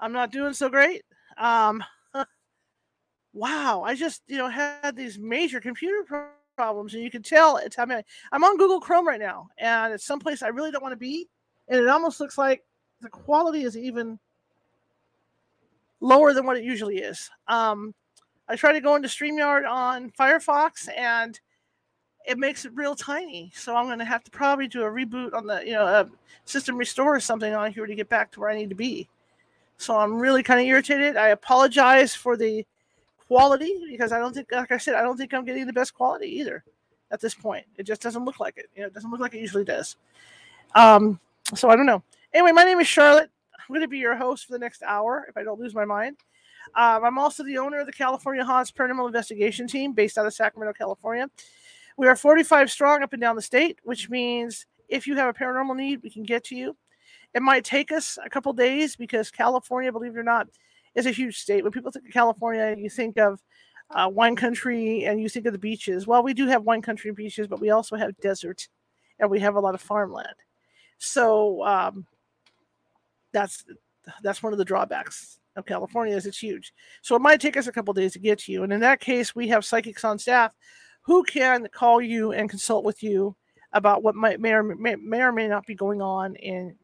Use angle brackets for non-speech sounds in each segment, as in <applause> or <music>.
I'm not doing so great. Wow, I just, had these major computer problems, and you can tell it's, I'm on Google Chrome right now, and it's someplace I really don't want to be, and it almost looks like the quality is even lower than what it usually is. I try to go into StreamYard on Firefox, and it makes it real tiny, so I'm going to have to probably do a reboot on the, a system restore or something on here to get back to where I need to be. So I'm really kind of irritated. I apologize for the quality because I don't think, like I said, I don't think I'm getting the best quality either at this point. It just doesn't look like it. It doesn't look like it usually does. So I don't know. Anyway, my name is Charlotte. I'm going to be your host for the next hour if I don't lose my mind. I'm also the owner of the California Haunts Paranormal Investigation Team based out of Sacramento, California. We are 45 strong up and down the state, which means if you have a paranormal need, we can get to you. It might take us a couple days because California, believe it or not, is a huge state. When people think of California, you think of wine country and you think of the beaches. Well, we do have wine country and beaches, but we also have desert and we have a lot of farmland. So that's one of the drawbacks of California is it's huge. So it might take us a couple days to get to you. And in that case, we have psychics on staff who can call you and consult with you about what might may or may not be going on in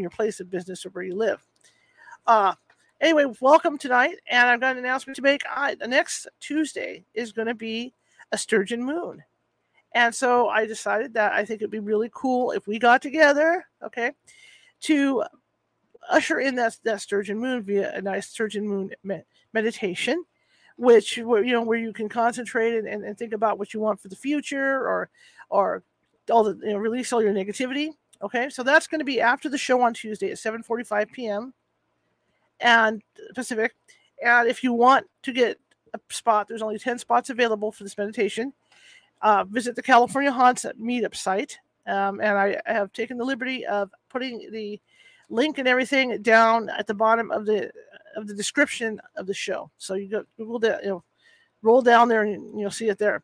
your place of business or where you live. Anyway, welcome tonight, and I've got an announcement to make. The next Tuesday is going to be a sturgeon moon, and so I decided that I think it'd be really cool if we got together, okay, to usher in that sturgeon moon via a nice sturgeon moon meditation, which where you can concentrate and think about what you want for the future or all the release all your negativity. Okay, so that's going to be after the show on Tuesday at 7:45 p.m. and Pacific. And if you want to get a spot, there's only 10 spots available for this meditation. Visit the California Haunts meetup site. And I have taken the liberty of putting the link and everything down at the bottom of the description of the show. So you go Google that, roll down there and you'll see it there.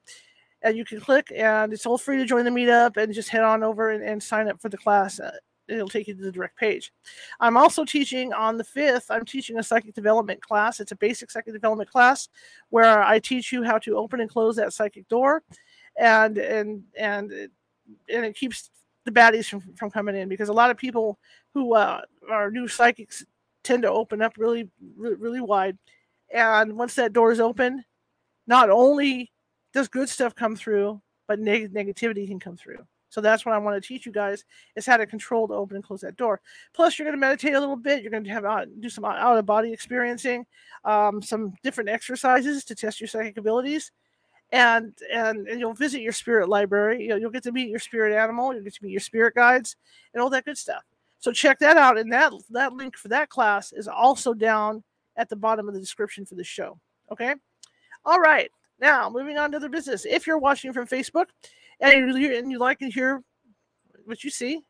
And you can click, and it's all free to join the meetup and just head on over and sign up for the class. It'll take you to the direct page. I'm also teaching on the 5th. I'm teaching a psychic development class. It's a basic psychic development class where I teach you how to open and close that psychic door, and it keeps the baddies from coming in because a lot of people who are new psychics tend to open up really, really wide. And once that door is open, not only does good stuff come through, but negativity can come through. So that's what I want to teach you guys is how to control to open and close that door. Plus, you're going to meditate a little bit. You're going to do some out-of-body experiencing, some different exercises to test your psychic abilities, and you'll visit your spirit library. You'll get to meet your spirit animal. You'll get to meet your spirit guides and all that good stuff. So check that out. And that link for that class is also down at the bottom of the description for the show. Okay? All right. Now, moving on to other business. If you're watching from Facebook and you like and hear what you see,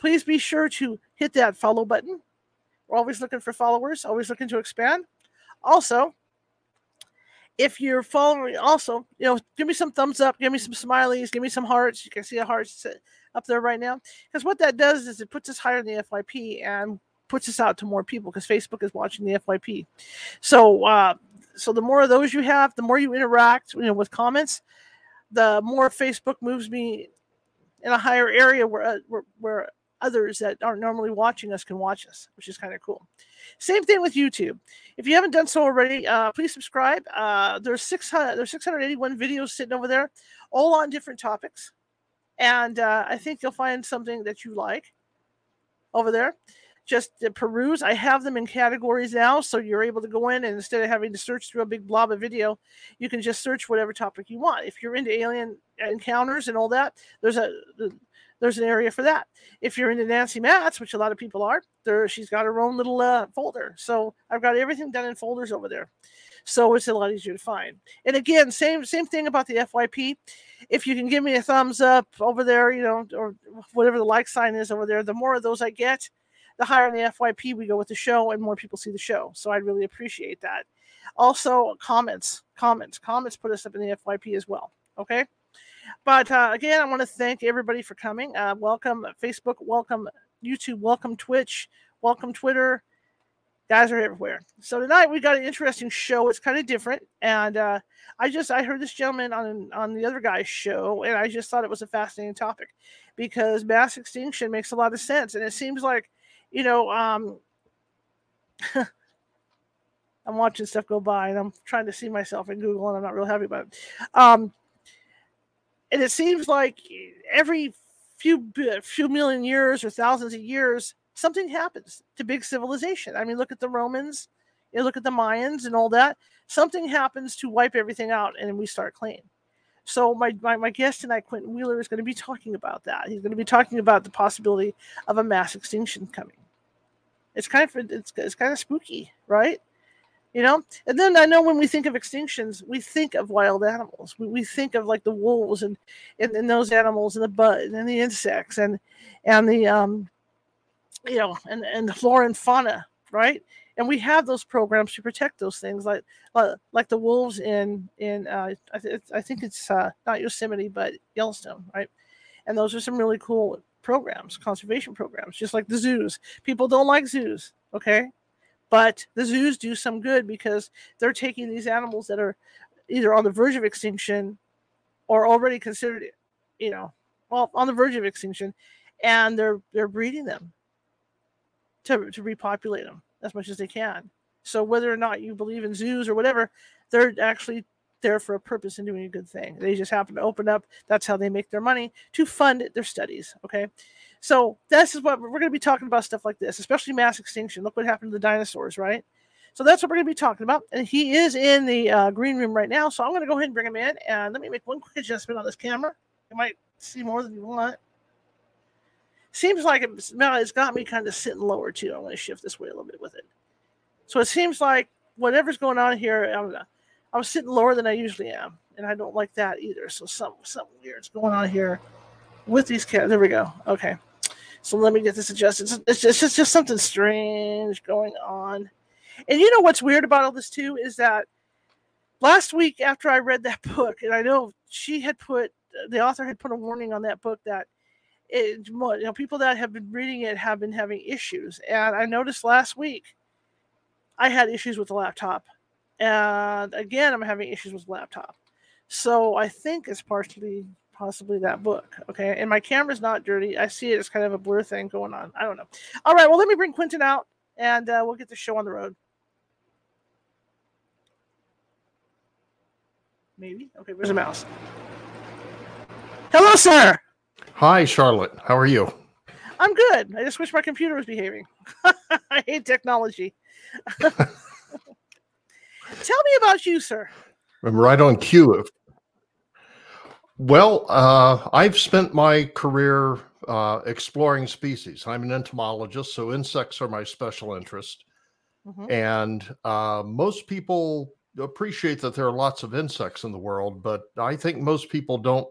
please be sure to hit that follow button. We're always looking for followers, always looking to expand. Also, if you're following, give me some thumbs up, give me some smileys, give me some hearts. You can see a heart up there right now. Because what that does is it puts us higher in the FYP and puts us out to more people because Facebook is watching the FYP. So the more of those you have, the more you interact, with comments, the more Facebook moves me in a higher area where others that aren't normally watching us can watch us, which is kind of cool. Same thing with YouTube. If you haven't done so already, please subscribe. There's 681 videos sitting over there, all on different topics, and I think you'll find something that you like over there. Just to peruse. I have them in categories now, so you're able to go in and instead of having to search through a big blob of video, you can just search whatever topic you want. If you're into alien encounters and all that, there's a there's an area for that. If you're into Nancy Matz, which a lot of people are, there, she's got her own little folder. So I've got everything done in folders over there. So it's a lot easier to find. And again, same thing about the FYP. If you can give me a thumbs up over there, you know, or whatever the like sign is over there, the more of those I get, the higher on the FYP we go with the show and more people see the show. So I'd really appreciate that. Also, comments put us up in the FYP as well. Okay. But again, I want to thank everybody for coming. Welcome Facebook, welcome YouTube, welcome Twitch, welcome Twitter. Guys are everywhere. So tonight we got an interesting show. It's kind of different, and I heard this gentleman on the other guy's show, and I just thought it was a fascinating topic because mass extinction makes a lot of sense, and it seems like, you know, I'm watching stuff go by, and I'm trying to see myself in Google, and I'm not real happy about it. And it seems like every few million years or thousands of years, something happens to big civilization. I mean, look at the Romans, you know, look at the Mayans and all that. Something happens to wipe everything out, and then we start clean. So my guest tonight, Quentin Wheeler, is going to be talking about that. He's going to be talking about the possibility of a mass extinction coming. It's kind of spooky, right? You know, and then I know when we think of extinctions, we think of wild animals. We think of like the wolves and those animals and the bud and the insects and the you know and the flora and fauna, right? And we have those programs to protect those things, like the wolves in I think it's not Yosemite but Yellowstone, right? And those are some really cool programs, conservation programs, just like the zoos. People don't like zoos, okay? But the zoos do some good because they're taking these animals that are either on the verge of extinction or already considered, you know, well, on the verge of extinction, and they're breeding them to repopulate them as much as they can. So whether or not you believe in zoos or whatever, they're actually there for a purpose and doing a good thing. They just happen to open up. That's how they make their money to fund their studies, okay? So this is what we're going to be talking about, stuff like this, especially mass extinction. Look what happened to the dinosaurs, right? So that's what we're going to be talking about. And he is in the green room right now. So I'm going to go ahead and bring him in. And let me make one quick adjustment on this camera. You might see more than you want. Seems like it's got me kind of sitting lower, too. I'm going to shift this way a little bit with it. So it seems like whatever's going on here, I'm sitting lower than I usually am. And I don't like that either. So something weird's going on here with these cameras. There we go. Okay. So let me get this adjusted. It's just something strange going on. And you know what's weird about all this, too, is that last week after I read that book, and I know the author had put a warning on that book that people that have been reading it have been having issues. And I noticed last week I had issues with the laptop. And again, I'm having issues with the laptop. So I think it's possibly that book, okay? And my camera's not dirty. I see it as kind of a blur thing going on. I don't know. All right, well, let me bring Quentin out, and we'll get the show on the road. Maybe. Okay, where's the mouse? Hello, sir. Hi, Charlotte. How are you? I'm good. I just wish my computer was behaving. I hate technology. Tell me about you, sir. I'm right on cue. Well, I've spent my career exploring species. I'm an entomologist, so insects are my special interest. Mm-hmm. And most people appreciate that there are lots of insects in the world, but I think most people don't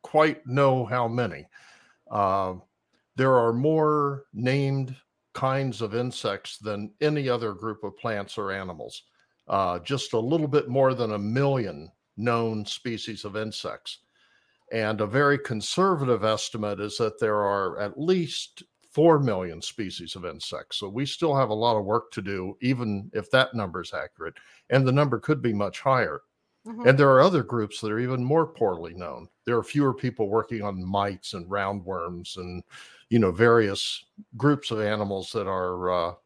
quite know how many. There are more named kinds of insects than any other group of plants or animals. Just a little bit more than 1 million known species of insects. And a very conservative estimate is that there are at least 4 million species of insects. So we still have a lot of work to do, even if that number is accurate. And the number could be much higher. Mm-hmm. And there are other groups that are even more poorly known. There are fewer people working on mites and roundworms and, you know, various groups of animals that are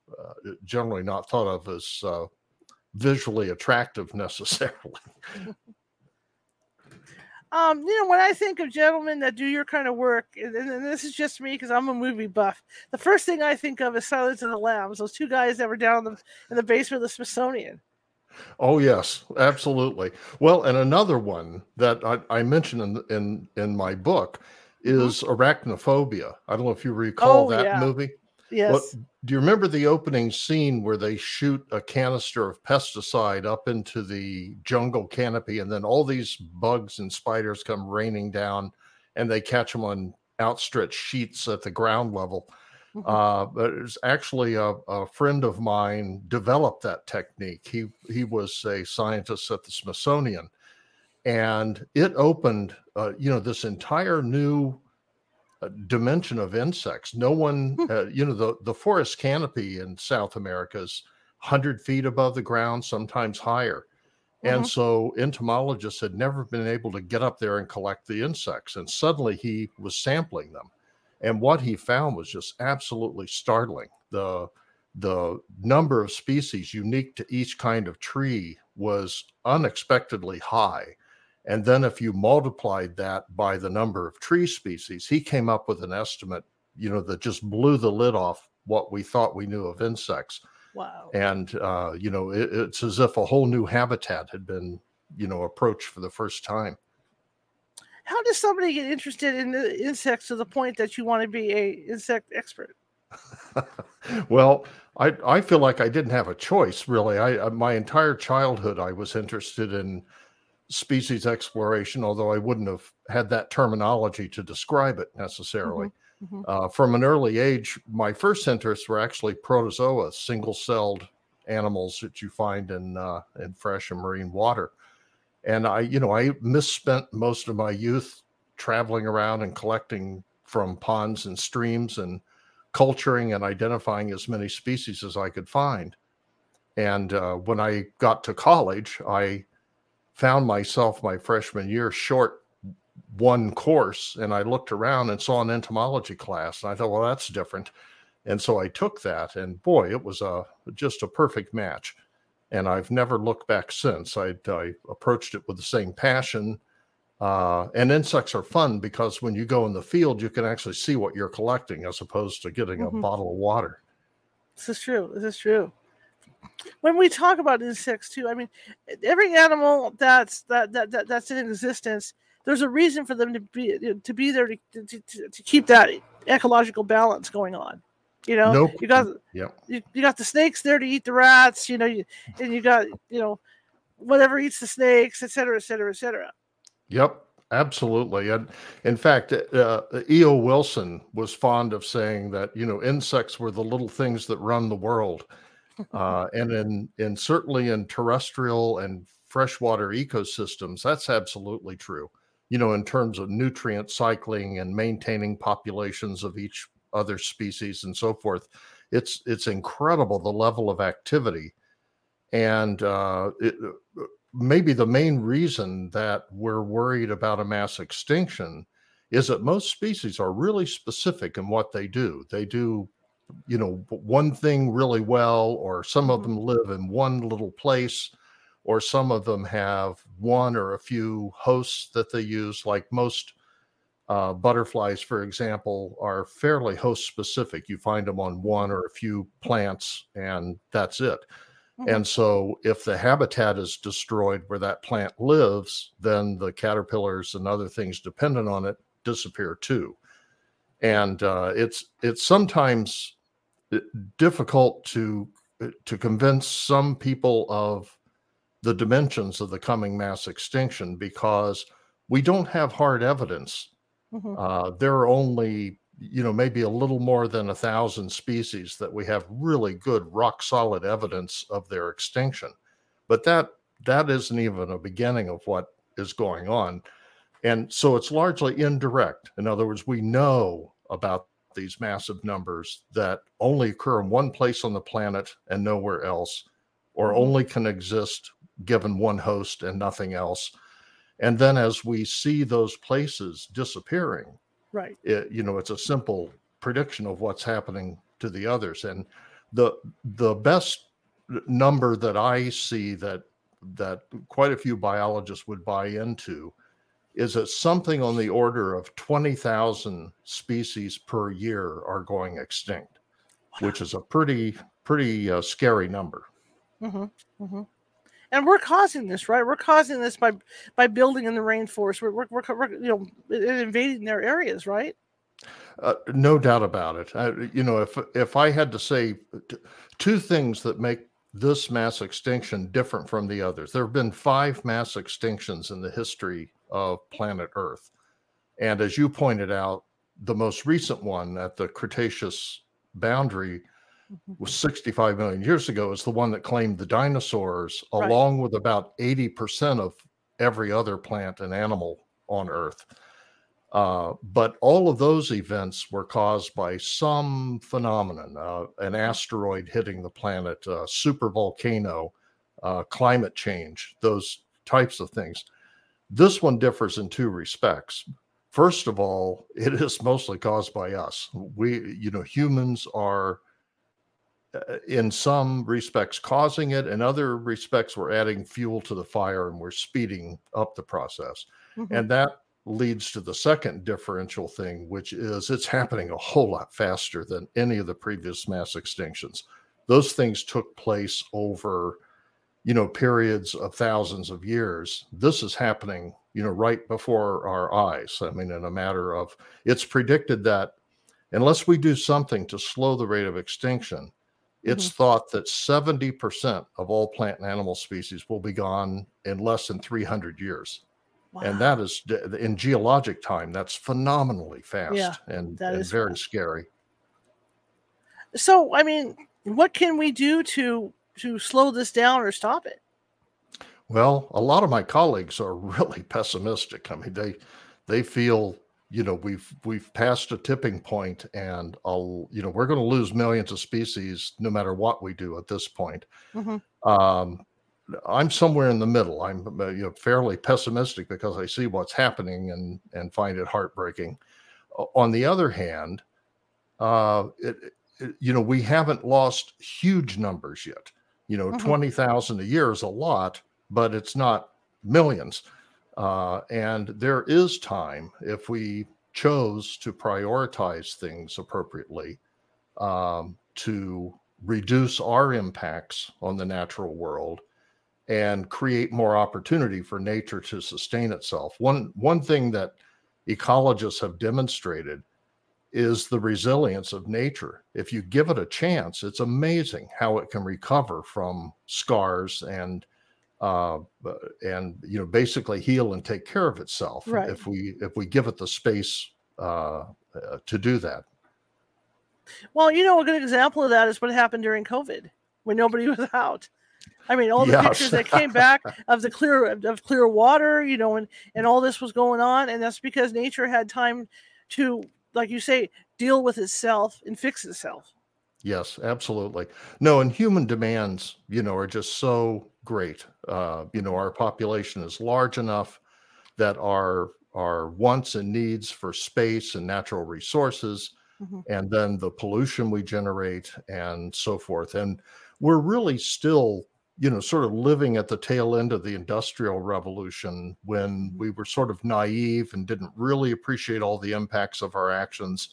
generally not thought of as visually attractive necessarily. You know, when I think of gentlemen that do your kind of work, and this is just me because I'm a movie buff, the first thing I think of is Silence of the Lambs, those two guys that were down in the basement of the Smithsonian. Oh, yes, absolutely. Well, and another one that I mentioned in my book is Arachnophobia. I don't know if you recall movie. Yes. Well, do you remember the opening scene where they shoot a canister of pesticide up into the jungle canopy, and then all these bugs and spiders come raining down, and they catch them on outstretched sheets at the ground level? But it was actually a friend of mine developed that technique. He was a scientist at the Smithsonian, and it opened, this entire new dimension of insects. No one, the forest canopy in South America is 100 feet above the ground, sometimes higher. And so entomologists had never been able to get up there and collect the insects. And suddenly he was sampling them. And what he found was just absolutely startling. The number of species unique to each kind of tree was unexpectedly high. And then if you multiplied that by the number of tree species, he came up with an estimate, that just blew the lid off what we thought we knew of insects. Wow. And, it's as if a whole new habitat had been, approached for the first time. How does somebody get interested in the insects to the point that you want to be an insect expert? Well, I feel like I didn't have a choice, really. My entire childhood, I was interested in species exploration, although I wouldn't have had that terminology to describe it necessarily. Mm-hmm. From an early age, my first interests were actually protozoa, single-celled animals that you find in fresh and marine water. And I misspent most of my youth traveling around and collecting from ponds and streams and culturing and identifying as many species as I could find. And when I got to college, I found myself my freshman year short one course, and I looked around and saw an entomology class, and I thought, well, that's different. And so I took that, and boy, it was just a perfect match. And I've never looked back since. I approached it with the same passion. And insects are fun because when you go in the field, you can actually see what you're collecting as opposed to getting a bottle of water. This is true. When we talk about insects too, I mean, every animal that's in existence, there's a reason for them to be there to keep that ecological balance going on. You got the snakes there to eat the rats, and you got, whatever eats the snakes, et cetera, et cetera, et cetera. Yep, absolutely. And in fact, E.O. Wilson was fond of saying that, insects were the little things that run the world. And certainly in terrestrial and freshwater ecosystems, that's absolutely true. In terms of nutrient cycling and maintaining populations of each other species and so forth, it's incredible the level of activity. And maybe the main reason that we're worried about a mass extinction is that most species are really specific in what they do. They do, one thing really well, or some of them live in one little place, or some of them have one or a few hosts that they use. Like most butterflies, for example, are fairly host specific. You find them on one or a few plants, and that's it. Mm-hmm. And so if the habitat is destroyed where that plant lives, then the caterpillars and other things dependent on it disappear too. And it's sometimes difficult to convince some people of the dimensions of the coming mass extinction because we don't have hard evidence. There are only, maybe a little more than 1,000 species that we have really good rock solid evidence of their extinction. But that isn't even a beginning of what is going on. And so it's largely indirect. In other words, we know about these massive numbers that only occur in one place on the planet and nowhere else, or only can exist given one host and nothing else. And then as we see those places disappearing, right, it's a simple prediction of what's happening to the others. And the best number that I see that quite a few biologists would buy into is that something on the order of 20,000 species per year are going extinct, which is a pretty scary number. Mm-hmm. Mm-hmm. And we're causing this, right? We're causing this by building in the rainforest. We're you know, invading their areas, right? No doubt about it. You know, if I had to say two things that make this mass extinction different from the others, there have been 5 mass extinctions in the history of planet Earth. And as you pointed out, the most recent one at the Cretaceous boundary was 65 million years ago is the one that claimed the dinosaurs, right, along with about 80% of every other plant and animal on Earth. But all of those events were caused by some phenomenon, an asteroid hitting the planet, supervolcano, climate change, those types of things. This one differs in 2 respects. First of all, it is mostly caused by us. We, you know, humans are in some respects causing it. In other respects, we're adding fuel to the fire and we're speeding up the process. Mm-hmm. And that leads to the second differential thing, which is it's happening a whole lot faster than any of the previous mass extinctions. Those things took place over, you know, periods of thousands of years. This is happening, you know, right before our eyes. I mean, in a matter of, it's predicted that unless we do something to slow the rate of extinction, it's thought that 70% of all plant and animal species will be gone in less than 300 years. Wow. And that is, in geologic time, that's phenomenally fast, and very scary. So, I mean, what can we do to slow this down or stop it? Well, a lot of my colleagues are really pessimistic. I mean, they feel, you know, we've passed a tipping point, and you know, we're going to lose millions of species no matter what we do at this point. Mm-hmm. I'm somewhere in the middle. I'm, you know, fairly pessimistic because I see what's happening and find it heartbreaking. On the other hand, you know, we haven't lost huge numbers yet. You know, mm-hmm. 20,000 a year is a lot, but it's not millions. And there is time, if we chose to prioritize things appropriately, to reduce our impacts on the natural world and create more opportunity for nature to sustain itself. One thing that ecologists have demonstrated is the resilience of nature. If you give it a chance, it's amazing how it can recover from scars and you know, basically heal and take care of itself, right, if we give it the space to do that. Well, you know, a good example of that is what happened during COVID when nobody was out. I mean, all the pictures that came back of the clear water, you know, and all this was going on, and that's because nature had time to, like you say, deal with itself and fix itself. Yes, absolutely. No, and human demands, you know, are just so great. You know, our population is large enough that our wants and needs for space and natural resources, mm-hmm. and then the pollution we generate and so forth. And we're really still, you know, sort of living at the tail end of the Industrial Revolution, when we were sort of naive and didn't really appreciate all the impacts of our actions.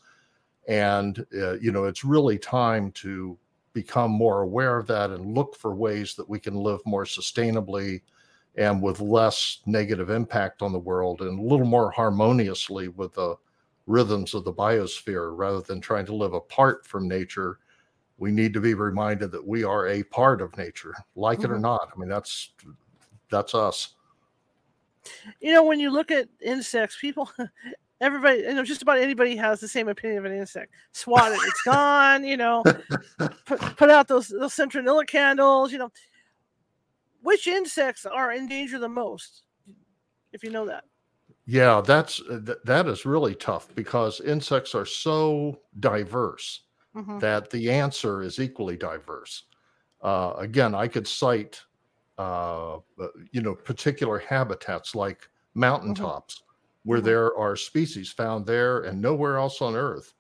And, you know, it's really time to become more aware of that and look for ways that we can live more sustainably and with less negative impact on the world and a little more harmoniously with the rhythms of the biosphere, rather than trying to live apart from nature. We need to be reminded that we are a part of nature, like mm-hmm. it or not. I mean, that's us. You know, when you look at insects, people... Everybody, you know, just about anybody has the same opinion of an insect. Swat it, it's gone, you know. Put out those centronilla candles, you know. Which insects are in danger the most, if you know that? Yeah, that is really tough, because insects are so diverse mm-hmm. that the answer is equally diverse. Again, I could cite, you know, particular habitats like mountaintops, mm-hmm. where there are species found there and nowhere else on Earth.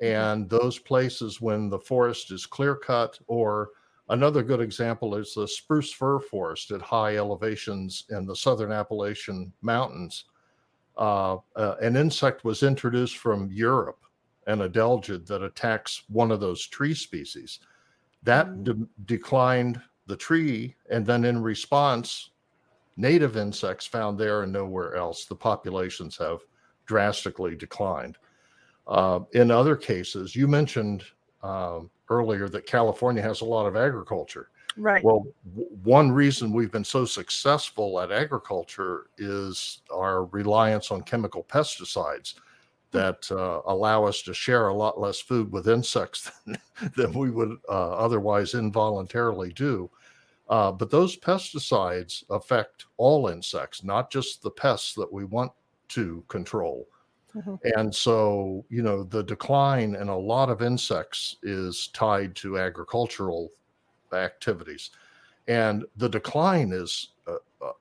And those places, when the forest is clear-cut, or another good example is the spruce fir forest at high elevations in the southern Appalachian Mountains. An insect was introduced from Europe, an adelgid that attacks one of those tree species. That declined the tree, and then in response, native insects found there and nowhere else, the populations have drastically declined. In other cases, you mentioned earlier that California has a lot of agriculture. Right. Well, one reason we've been so successful at agriculture is our reliance on chemical pesticides that allow us to share a lot less food with insects than we would otherwise involuntarily do. But those pesticides affect all insects, not just the pests that we want to control. Mm-hmm. And so, you know, the decline in a lot of insects is tied to agricultural activities. And the decline is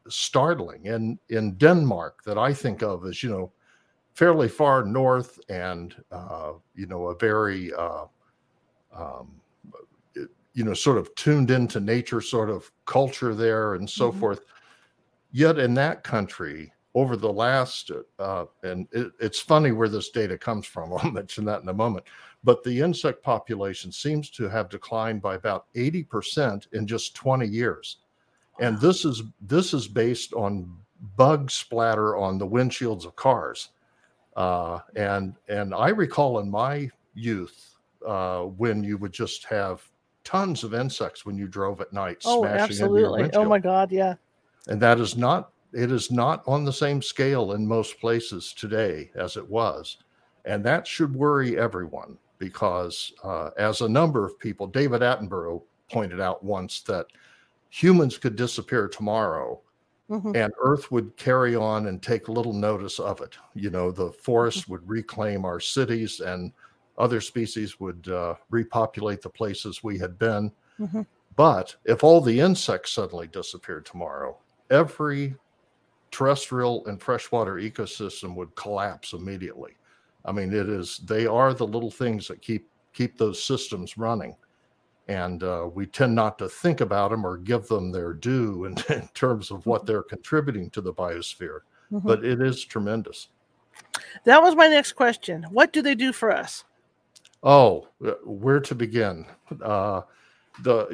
startling. And in Denmark, that I think of as, you know, fairly far north and, you know, a very, you know, sort of tuned into nature sort of culture there and so mm-hmm. forth. Yet in that country over the last, and it's funny where this data comes from. I'll mention that in a moment, but the insect population seems to have declined by about 80% in just 20 years. Wow. And this is based on bug splatter on the windshields of cars. And I recall in my youth, when you would just have tons of insects when you drove at night. Oh, smashing absolutely. Into your windshield. Oh my God. Yeah. And that is not, it is not on the same scale in most places today as it was. And that should worry everyone because, as a number of people, David Attenborough pointed out once that humans could disappear tomorrow. Mm-hmm. And Earth would carry on and take little notice of it. You know, the forests would reclaim our cities and other species would repopulate the places we had been. Mm-hmm. But if all the insects suddenly disappeared tomorrow, every terrestrial and freshwater ecosystem would collapse immediately. I mean, it is, they are the little things that keep those systems running. And we tend not to think about them or give them their due in terms of what they're contributing to the biosphere. Mm-hmm. But it is tremendous. That was my next question. What do they do for us? Oh, where to begin? There's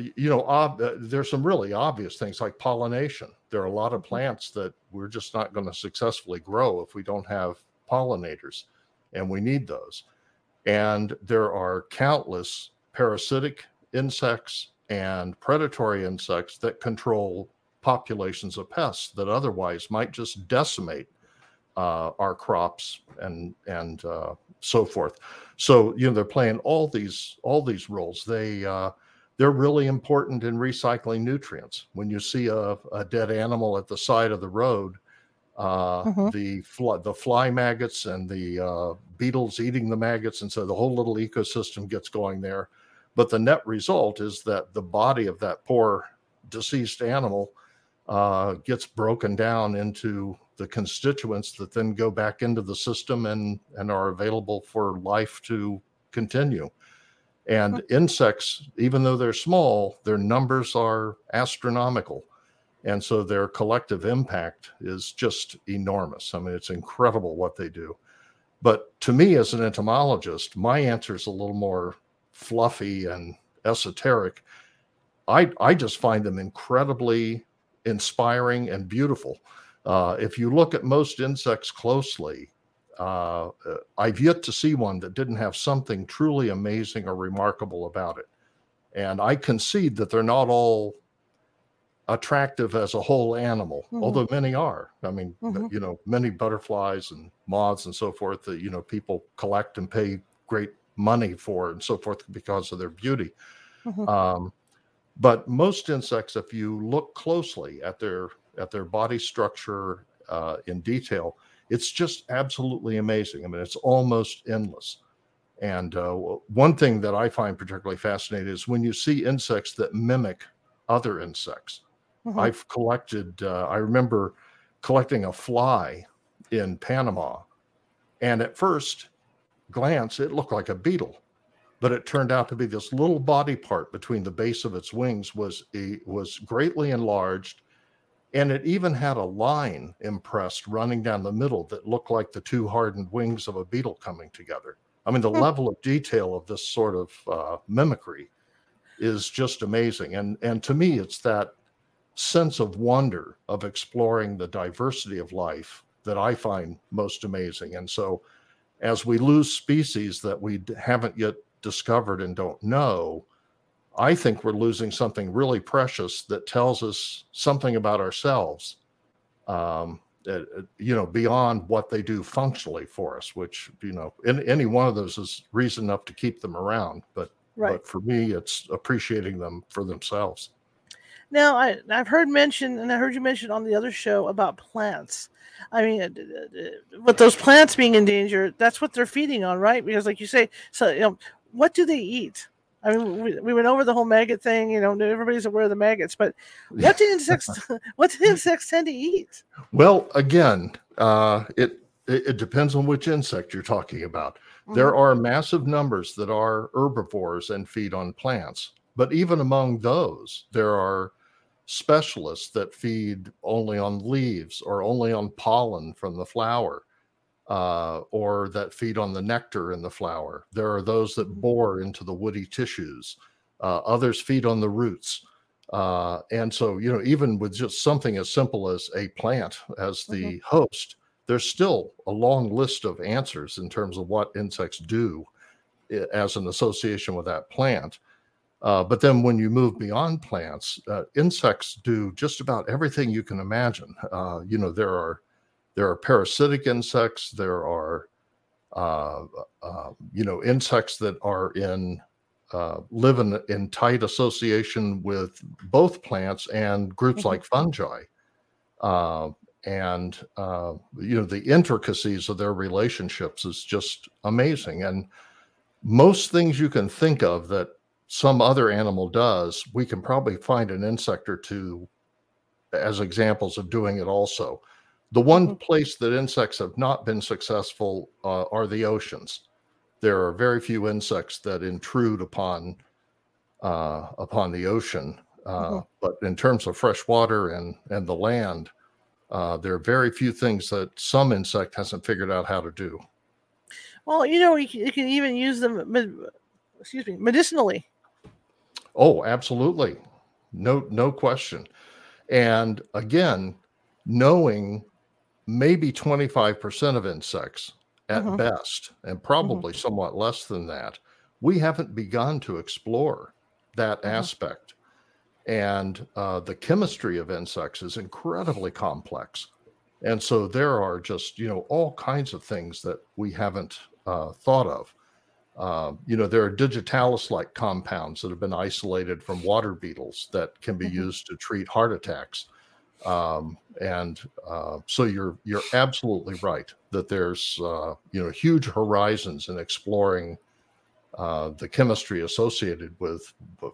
some really obvious things like pollination. There are a lot of plants that we're just not going to successfully grow if we don't have pollinators, and we need those. And there are countless parasitic insects and predatory insects that control populations of pests that otherwise might just decimate our crops and so forth. So, you know, they're playing all these roles. They're really important in recycling nutrients. When you see a dead animal at the side of the road, mm-hmm. the fly maggots and the beetles eating the maggots, and so the whole little ecosystem gets going there. But the net result is that the body of that poor deceased animal gets broken down into the constituents that then go back into the system and are available for life to continue. And mm-hmm. insects, even though they're small, their numbers are astronomical. And so their collective impact is just enormous. I mean, it's incredible what they do. But to me, as an entomologist, my answer is a little more fluffy and esoteric. I just find them incredibly inspiring and beautiful. If you look at most insects closely, I've yet to see one that didn't have something truly amazing or remarkable about it. And I concede that they're not all attractive as a whole animal, mm-hmm. although many are. I mean, mm-hmm. you know, many butterflies and moths and so forth that, you know, people collect and pay great money for and so forth because of their beauty. Mm-hmm. But most insects, if you look closely at their body structure in detail, it's just absolutely amazing. I mean, it's almost endless. And one thing that I find particularly fascinating is when you see insects that mimic other insects. Mm-hmm. I've collected, I remember collecting a fly in Panama. And at first glance, it looked like a beetle, but it turned out to be this little body part between the base of its wings was greatly enlarged, and it even had a line impressed running down the middle that looked like the two hardened wings of a beetle coming together. I mean, the level of detail of this sort of mimicry is just amazing. And to me, it's that sense of wonder of exploring the diversity of life that I find most amazing. And so as we lose species that we haven't yet discovered and don't know, I think we're losing something really precious that tells us something about ourselves, you know, beyond what they do functionally for us, which, you know, any one of those is reason enough to keep them around. But for me, it's appreciating them for themselves. Now, I've heard mention, and I heard you mention on the other show about plants. I mean, with those plants being in danger, that's what they're feeding on, right? Because like you say, so, you know, what do they eat? I mean, we went over the whole maggot thing, you know, everybody's aware of the maggots, but what do insects tend to eat? Well, again, it depends on which insect you're talking about. Mm-hmm. There are massive numbers that are herbivores and feed on plants, but even among those, there are specialists that feed only on leaves or only on pollen from the flower, or that feed on the nectar in the flower. There are those that bore into the woody tissues. Others feed on the roots. And so, you know, even with just something as simple as a plant as the host, there's still a long list of answers in terms of what insects do as an association with that plant. But then when you move beyond plants, insects do just about everything you can imagine. You know, there are parasitic insects. There are, you know, insects that are live in tight association with both plants and groups like fungi. And you know, the intricacies of their relationships is just amazing. And most things you can think of that some other animal does, we can probably find an insect or two as examples of doing it also. The one place that insects have not been successful are the oceans. There are very few insects that intrude upon the ocean. But in terms of fresh water and the land, there are very few things that some insect hasn't figured out how to do. Well, you know, you can even use them medicinally. Oh, absolutely. No question. And again, knowing maybe 25% of insects at best, and probably somewhat less than that, we haven't begun to explore that aspect. And the chemistry of insects is incredibly complex. And so there are just, you know, all kinds of things that we haven't thought of. You know, there are digitalis-like compounds that have been isolated from water beetles that can be used to treat heart attacks. So you're absolutely right that there's, you know, huge horizons in exploring the chemistry associated with,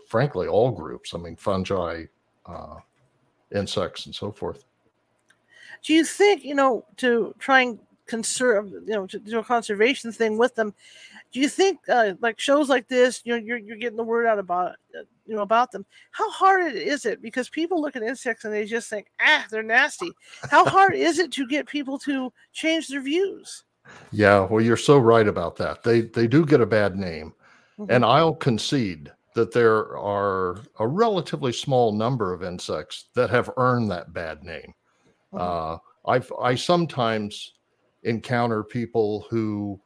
frankly, all groups. I mean, fungi, insects, and so forth. Do you think, you know, to try and conserve, you know, to do a conservation thing with them, do you think like shows like this, you know, you're getting the word out about you know, about them, how hard is it? Because people look at insects and they just think, they're nasty. How hard is it to get people to change their views? Yeah, well, you're so right about that. They do get a bad name, and I'll concede that there are a relatively small number of insects that have earned that bad name. I sometimes encounter people who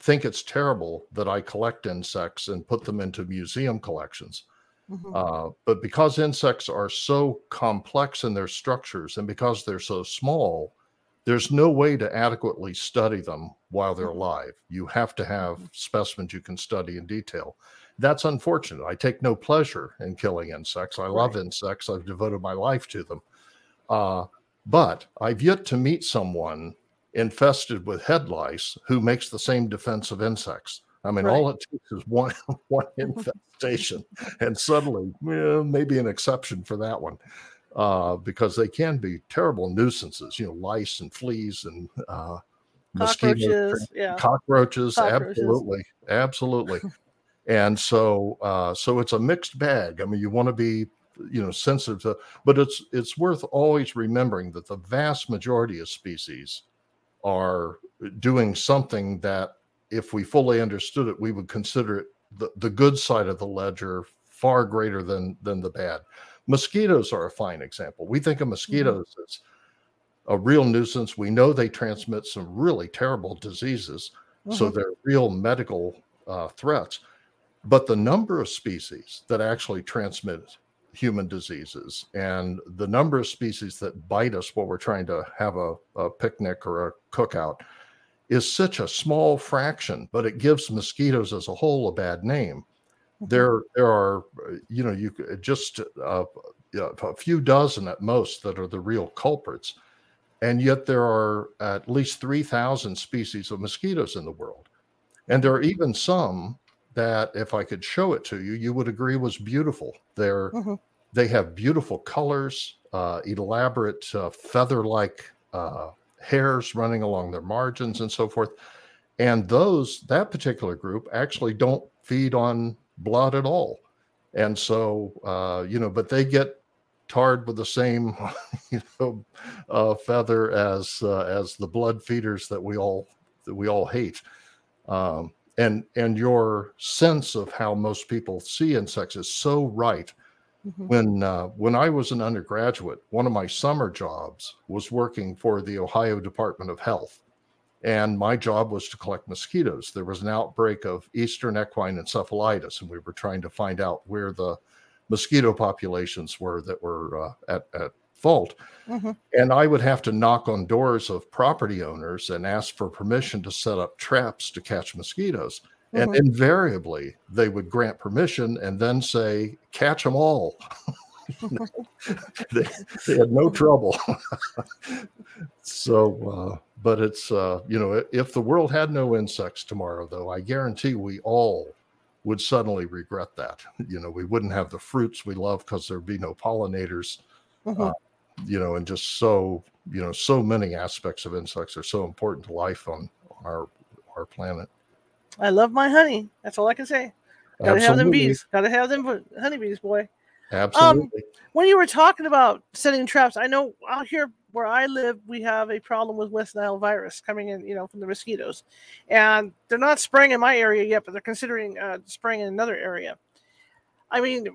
think it's terrible that I collect insects and put them into museum collections. But because insects are so complex in their structures and because they're so small, there's no way to adequately study them while they're alive. You have to have specimens you can study in detail. That's unfortunate. I take no pleasure in killing insects. I love insects. I've devoted my life to them. But I've yet to meet someone infested with head lice who makes the same defense of insects. I mean, all it takes is one infestation, and suddenly maybe an exception for that one, because they can be terrible nuisances. You know, lice and fleas and mosquitoes, cockroaches. Absolutely. And so it's a mixed bag. I mean, you want to be, you know, sensitive to, but it's worth always remembering that the vast majority of species are doing something that, if we fully understood it, we would consider it the good side of the ledger far greater than the bad. Mosquitoes are a fine example. We think of mosquitoes as a real nuisance. We know they transmit some really terrible diseases, so they're real medical threats. But the number of species that actually transmit human diseases and the number of species that bite us while we're trying to have a picnic or a cookout is such a small fraction, but it gives mosquitoes as a whole a bad name. There are, you know, a few dozen at most that are the real culprits. And yet there are at least 3,000 species of mosquitoes in the world. And there are even some that, if I could show it to you, you would agree was beautiful. They have beautiful colors, elaborate feather-like hairs running along their margins and so forth. And that particular group actually don't feed on blood at all. And so, but they get tarred with the same, feather as the blood feeders that we all hate. And your sense of how most people see insects is so right. When I was an undergraduate, one of my summer jobs was working for the Ohio Department of Health, and my job was to collect mosquitoes. There was an outbreak of eastern equine encephalitis, and we were trying to find out where the mosquito populations were that were at fault. And I would have to knock on doors of property owners and ask for permission to set up traps to catch mosquitoes. And invariably, they would grant permission and then say, catch them all. They had no trouble. So, but it's, if the world had no insects tomorrow, though, I guarantee we all would suddenly regret that. We wouldn't have the fruits we love because there'd be no pollinators, and just so many aspects of insects are so important to life on our planet. I love my honey. That's all I can say. Gotta have them bees. Gotta have them honeybees, boy. Absolutely. When you were talking about setting traps, I know out here where I live, we have a problem with West Nile virus coming in, from the mosquitoes. And they're not spraying in my area yet, but they're considering spraying in another area. I mean,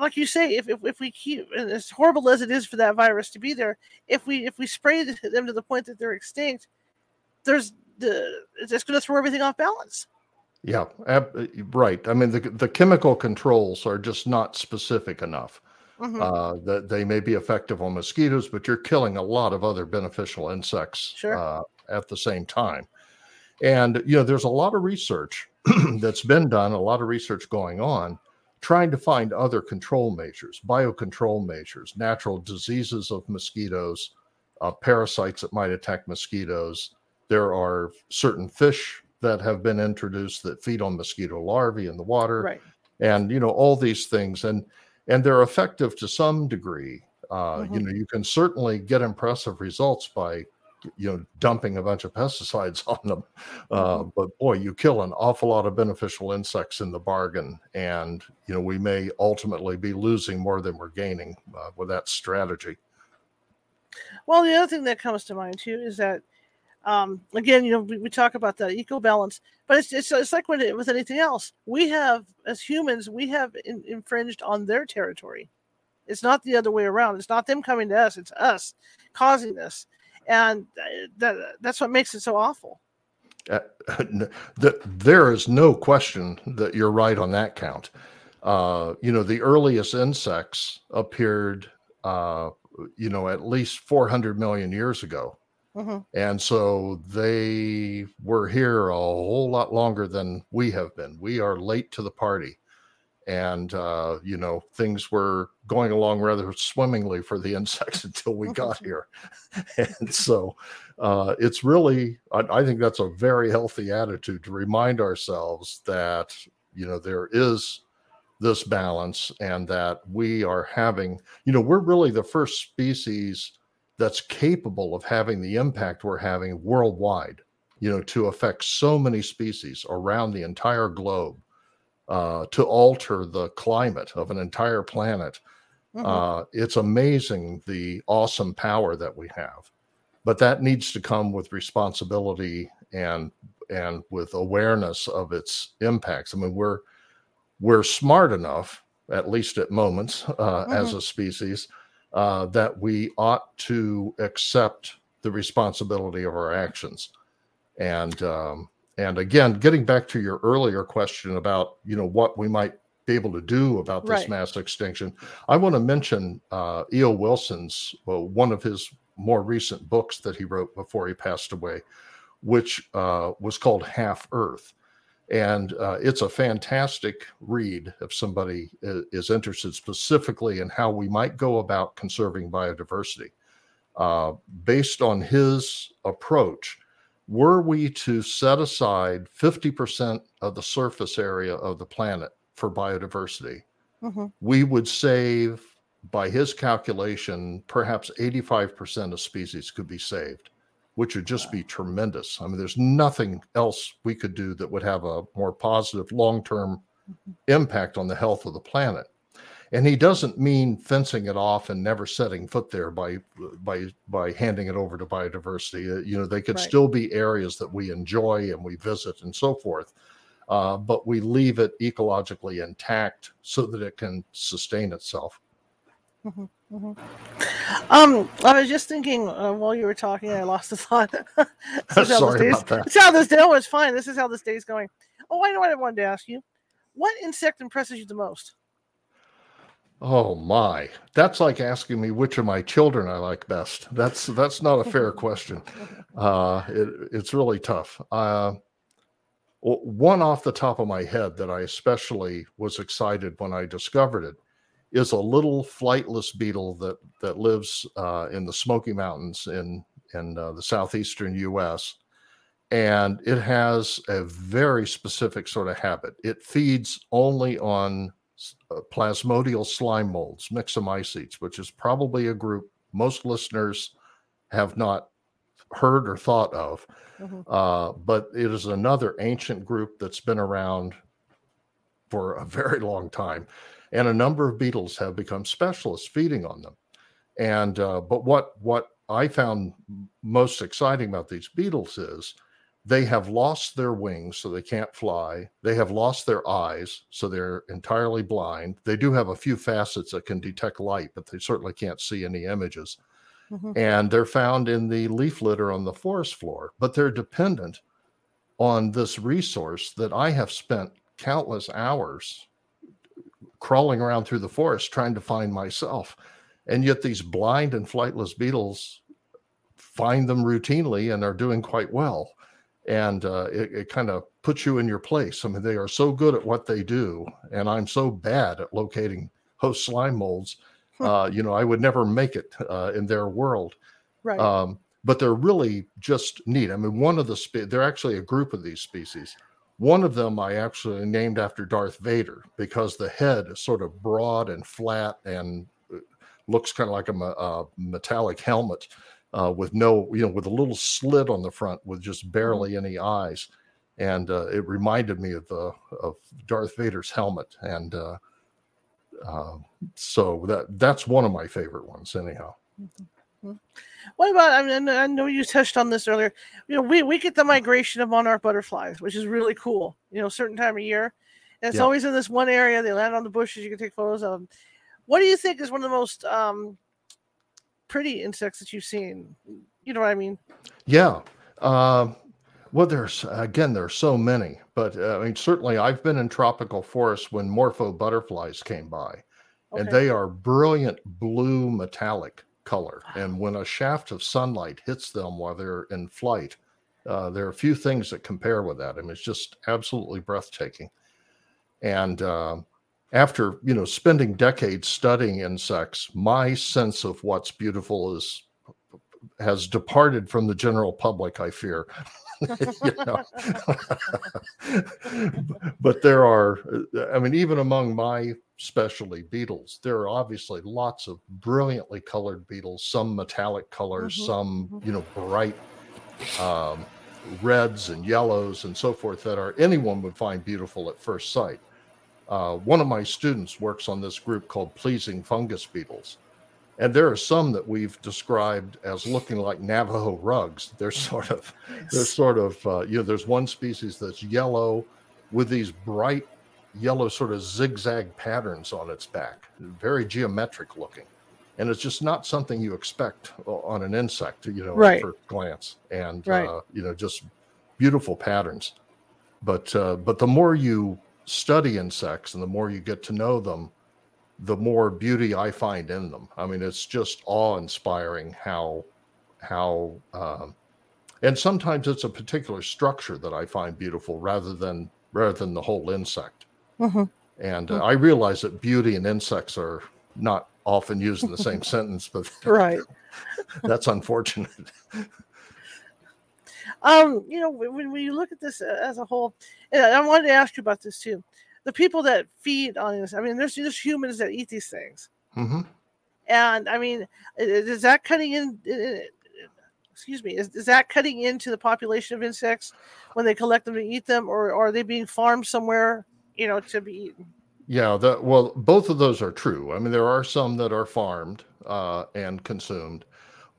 like you say, if we keep, and as horrible as it is for that virus to be there, if we spray them to the point that they're extinct, it's going to throw everything off balance. Yeah, right. I mean, the chemical controls are just not specific enough. That they may be effective on mosquitoes, but you're killing a lot of other beneficial insects at the same time. And, there's a lot of research that's been done, a lot of research going on, trying to find other control measures, biocontrol measures, natural diseases of mosquitoes, parasites that might attack mosquitoes. There are certain fish that have been introduced that feed on mosquito larvae in the water, and all these things, and they're effective to some degree. You can certainly get impressive results by dumping a bunch of pesticides on them, but boy, you kill an awful lot of beneficial insects in the bargain, and we may ultimately be losing more than we're gaining with that strategy. Well, the other thing that comes to mind too is that. Again, we talk about that eco balance, but it's like with anything else. We have, as humans, infringed on their territory. It's not the other way around. It's not them coming to us. It's us causing this, and that's what makes it so awful. There is no question that you're right on that count. The earliest insects appeared, at least 400 million years ago. And so they were here a whole lot longer than we have been. We are late to the party, and things were going along rather swimmingly for the insects until we got here. And so it's really, I think that's a very healthy attitude to remind ourselves that there is this balance, and that we are having, we're really the first species that's capable of having the impact we're having worldwide, to affect so many species around the entire globe, to alter the climate of an entire planet. It's amazing the awesome power that we have, but that needs to come with responsibility and with awareness of its impacts. I mean, we're smart enough, at least at moments, as a species, that we ought to accept the responsibility of our actions. And again, getting back to your earlier question about, you know, what we might be able to do about this mass extinction, I want to mention E.O. Wilson's, one of his more recent books that he wrote before he passed away, which was called Half Earth. And it's a fantastic read if somebody is interested specifically in how we might go about conserving biodiversity. Based on his approach, were we to set aside 50% of the surface area of the planet for biodiversity, we would save, by his calculation, perhaps 85% of species could be saved, which would just be tremendous. I mean, there's nothing else we could do that would have a more positive long-term impact on the health of the planet. And he doesn't mean fencing it off and never setting foot there by handing it over to biodiversity. You know, they could still be areas that we enjoy and we visit and so forth, but we leave it ecologically intact so that it can sustain itself. I was just thinking while you were talking, I lost the thought. Sorry about that. That's how this day was fine. This is how this day is going. Oh, I know what I wanted to ask you. What insect impresses you the most? Oh my, that's like asking me which of my children I like best. That's not a fair question. It's really tough. One off the top of my head that I especially was excited when I discovered it is a little flightless beetle that lives in the Smoky Mountains in the southeastern U.S. And it has a very specific sort of habit. It feeds only on plasmodial slime molds, myxomycetes, which is probably a group most listeners have not heard or thought of. But it is another ancient group that's been around for a very long time. And a number of beetles have become specialists feeding on them. And but what I found most exciting about these beetles is they have lost their wings, so they can't fly. They have lost their eyes, so they're entirely blind. They do have a few facets that can detect light, but they certainly can't see any images. And they're found in the leaf litter on the forest floor, but they're dependent on this resource that I have spent countless hours crawling around through the forest trying to find myself. And yet these blind and flightless beetles find them routinely and are doing quite well. And it kind of puts you in your place. I mean, they are so good at what they do, and I'm so bad at locating host slime molds. You know, I would never make it in their world. Right. But they're really just neat. I mean, one of the they're actually a group of these species. One of them I actually named after Darth Vader because the head is sort of broad and flat and looks kind of like a metallic helmet. With no, you know, with a little slit on the front with just barely any eyes. And it reminded me of Darth Vader's helmet. And so that's one of my favorite ones anyhow. What about, I mean, I know you touched on this earlier, you know, we get the migration of monarch butterflies, which is really cool, you know, a certain time of year. And it's always in this one area. They land on the bushes. You can take photos of them. What do you think is one of the most, pretty insects that you've seen? You know what I mean? Yeah. Well, there's so many, but I mean, certainly I've been in tropical forests when morpho butterflies came by, and they are brilliant blue metallic color. And when a shaft of sunlight hits them while they're in flight, there are a few things that compare with that. I mean, it's just absolutely breathtaking. And, after, you know, spending decades studying insects, my sense of what's beautiful has departed from the general public, I fear. You know? <laughs> But there are, I mean, even among my specialty beetles, there are obviously lots of brilliantly colored beetles, some metallic colors, some, you know, bright reds and yellows and so forth that anyone would find beautiful at first sight. One of my students works on this group called Pleasing Fungus Beetles. And there are some that we've described as looking like Navajo rugs. They're sort of, you know, there's one species that's yellow with these bright yellow sort of zigzag patterns on its back, very geometric looking. And it's just not something you expect on an insect, you know, right. at first glance. And, right. You know, just beautiful patterns. But the more you study insects and the more you get to know them, the more beauty I find in them. I mean, it's just awe-inspiring how and sometimes it's a particular structure that I find beautiful rather than the whole insect. Mm-hmm. And mm-hmm. I realize that beauty and insects are not often used in the same sentence, but right. that's unfortunate. You know, when we look at this as a whole, and I wanted to ask you about this too. The people that feed on this, I mean, there's just humans that eat these things. Mm-hmm. And I mean, is that cutting in? Excuse me, is that cutting into the population of insects when they collect them to eat them, or are they being farmed somewhere, you know, to be eaten? Yeah, well, both of those are true. I mean, there are some that are farmed and consumed.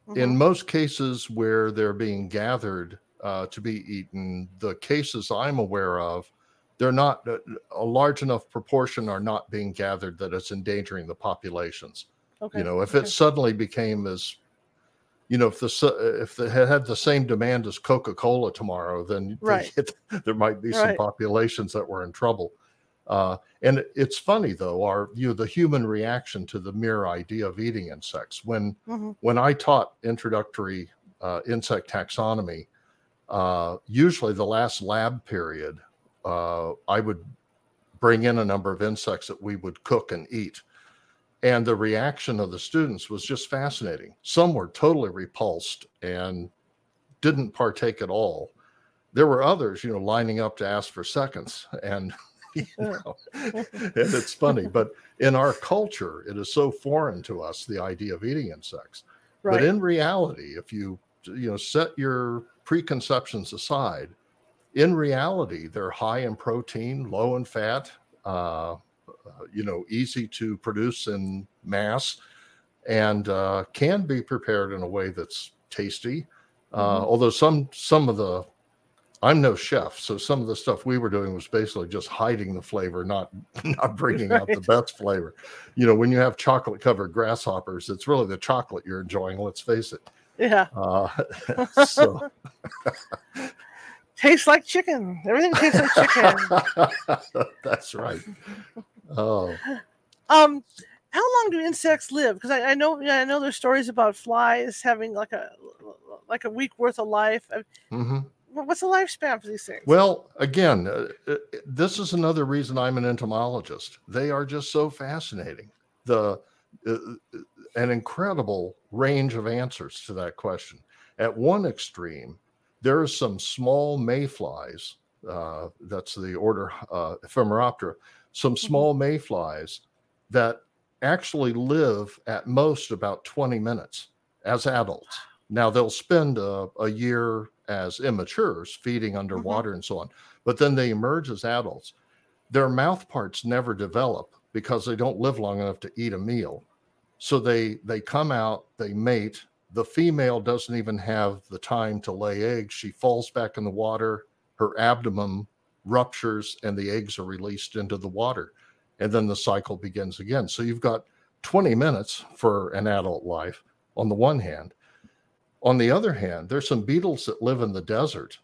Mm-hmm. In most cases where they're being gathered to be eaten, the cases I'm aware of, they're not a large enough proportion are not being gathered that it's endangering the populations. Okay. You know, if it suddenly became as, you know, if they had the same demand as Coca-Cola tomorrow, then right. There might be some right. populations that were in trouble. And it's funny though, the human reaction to the mere idea of eating insects. When I taught introductory insect taxonomy, usually the last lab period, I would bring in a number of insects that we would cook and eat. And the reaction of the students was just fascinating. Some were totally repulsed and didn't partake at all. There were others, you know, lining up to ask for seconds and you know, and it's funny, but in our culture, it is so foreign to us, the idea of eating insects. Right. But in reality, if you set your preconceptions aside, in reality, they're high in protein, low in fat, you know, easy to produce in mass, and can be prepared in a way that's tasty. Although some of the I'm no chef, so some of the stuff we were doing was basically just hiding the flavor, not bringing right. out the best flavor. You know, when you have chocolate-covered grasshoppers, it's really the chocolate you're enjoying, let's face it. Yeah. So. Tastes like chicken. Everything tastes like chicken. That's right. Oh. How long do insects live? Because I know there's stories about flies having like a week worth of life. Mm-hmm. What's the lifespan for these things? Well, again, this is another reason I'm an entomologist. They are just so fascinating. An incredible range of answers to that question. At one extreme, there are some small mayflies. That's the order Ephemeroptera. Some small mayflies that actually live at most about 20 minutes as adults. Now, they'll spend a year as immatures, feeding underwater and so on, but then they emerge as adults. Their mouth parts never develop because they don't live long enough to eat a meal. So they come out, they mate. The female doesn't even have the time to lay eggs. She falls back in the water, her abdomen ruptures, and the eggs are released into the water. And then the cycle begins again. So you've got 20 minutes for an adult life on the one hand. On the other hand, there's some beetles that live in the desert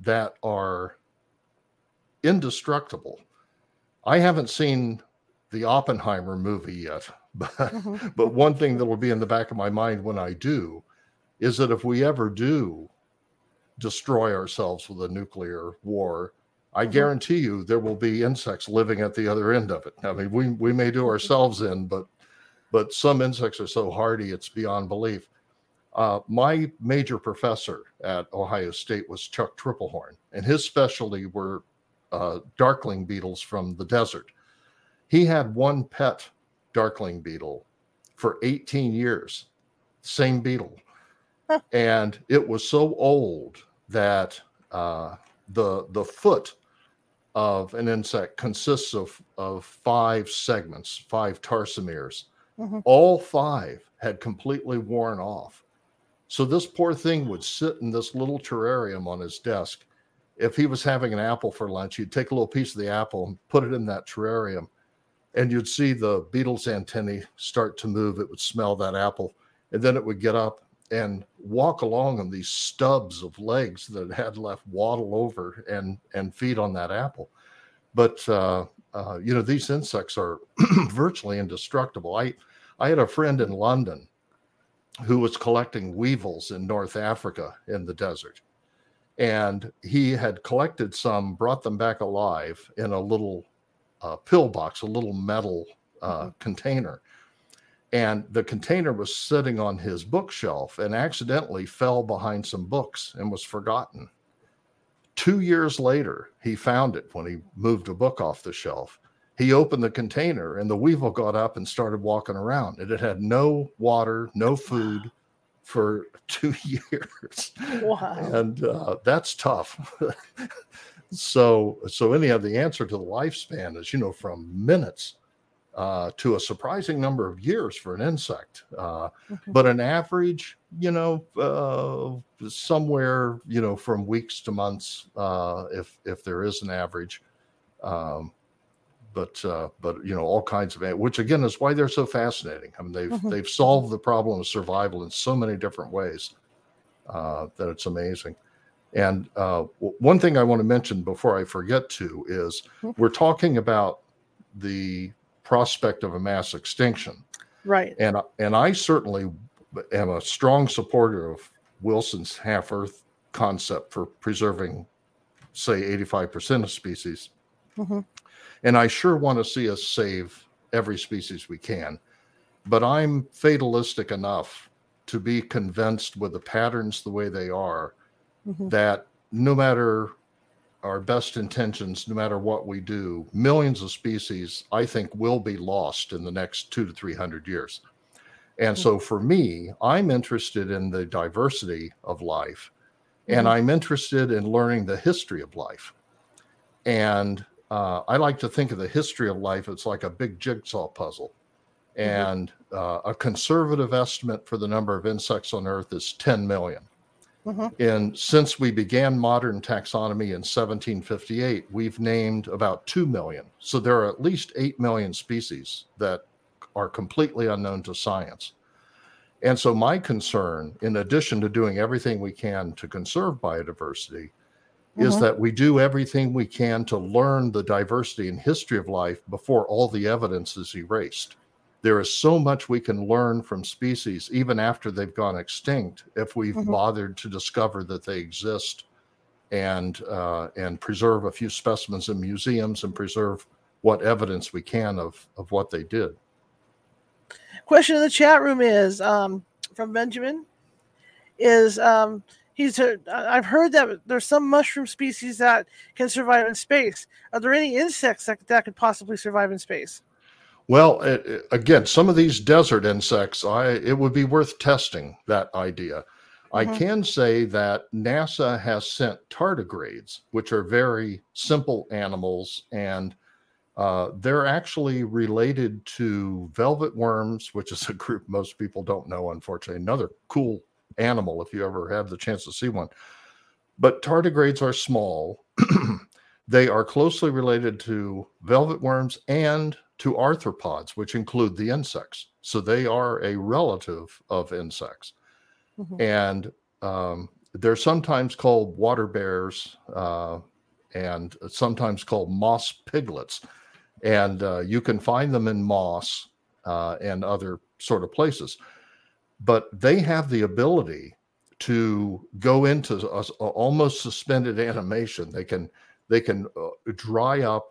that are indestructible. I haven't seen the Oppenheimer movie yet, but one thing that will be in the back of my mind when I do is that if we ever do destroy ourselves with a nuclear war, I guarantee you there will be insects living at the other end of it. I mean, we may do ourselves in, but some insects are so hardy, it's beyond belief. My major professor at Ohio State was Chuck Triplehorn, and his specialty were darkling beetles from the desert. He had one pet darkling beetle for 18 years, same beetle. And it was so old that the foot of an insect consists of five segments, five tarsomeres. Mm-hmm. All five had completely worn off. So this poor thing would sit in this little terrarium on his desk if he was having an apple for lunch, you'd take a little piece of the apple and put it in that terrarium, and you'd see the beetle's antennae start to move. It would smell that apple, and then it would get up and walk along on these stubs of legs that it had left, waddle over and feed on that apple. But, you know, these insects are virtually indestructible. I had a friend in London who was collecting weevils in North Africa in the desert. And he had collected some, brought them back alive in a little pillbox, a little metal container. And the container was sitting on his bookshelf and accidentally fell behind some books and was forgotten. 2 years later, he found it when he moved a book off the shelf. He opened the container and the weevil got up and started walking around. And it had no water, no food for 2 years. Wow. And that's tough. So anyhow, the answer to the lifespan is, you know, from minutes to a surprising number of years for an insect. But an average, you know, somewhere, you know, from weeks to months, if there is an average. But you know, all kinds of, which again is why they're so fascinating. I mean, they've solved the problem of survival in so many different ways that it's amazing. And one thing I want to mention before I forget to is we're talking about the prospect of a mass extinction, right? And I certainly am a strong supporter of Wilson's Half Earth concept for preserving, say, 85% of species. And I sure want to see us save every species we can, but I'm fatalistic enough to be convinced with the patterns the way they are that no matter our best intentions, no matter what we do, millions of species, I think, will be lost in the next 200 to 300 years. And so for me, I'm interested in the diversity of life, and I'm interested in learning the history of life. And I like to think of the history of life, it's like a big jigsaw puzzle. And a conservative estimate for the number of insects on Earth is 10 million. And since we began modern taxonomy in 1758, we've named about 2 million. So there are at least 8 million species that are completely unknown to science. And so my concern, in addition to doing everything we can to conserve biodiversity, is that we do everything we can to learn the diversity and history of life before all the evidence is erased. There is so much we can learn from species even after they've gone extinct if we've bothered to discover that they exist and preserve a few specimens in museums and preserve what evidence we can of what they did. Question in the chat room is from Benjamin is I've heard that there's some mushroom species that can survive in space. Are there any insects that could possibly survive in space? Well, again, some of these desert insects, it would be worth testing that idea. I can say that NASA has sent tardigrades, which are very simple animals, and they're actually related to velvet worms, which is a group most people don't know, unfortunately. Another cool animal if you ever have the chance to see one. But tardigrades are small. They are closely related to velvet worms and to arthropods, which include the insects. So they are a relative of insects. And they're sometimes called water bears and sometimes called moss piglets. And you can find them in moss and other sort of places. But they have the ability to go into almost suspended animation. They can dry up,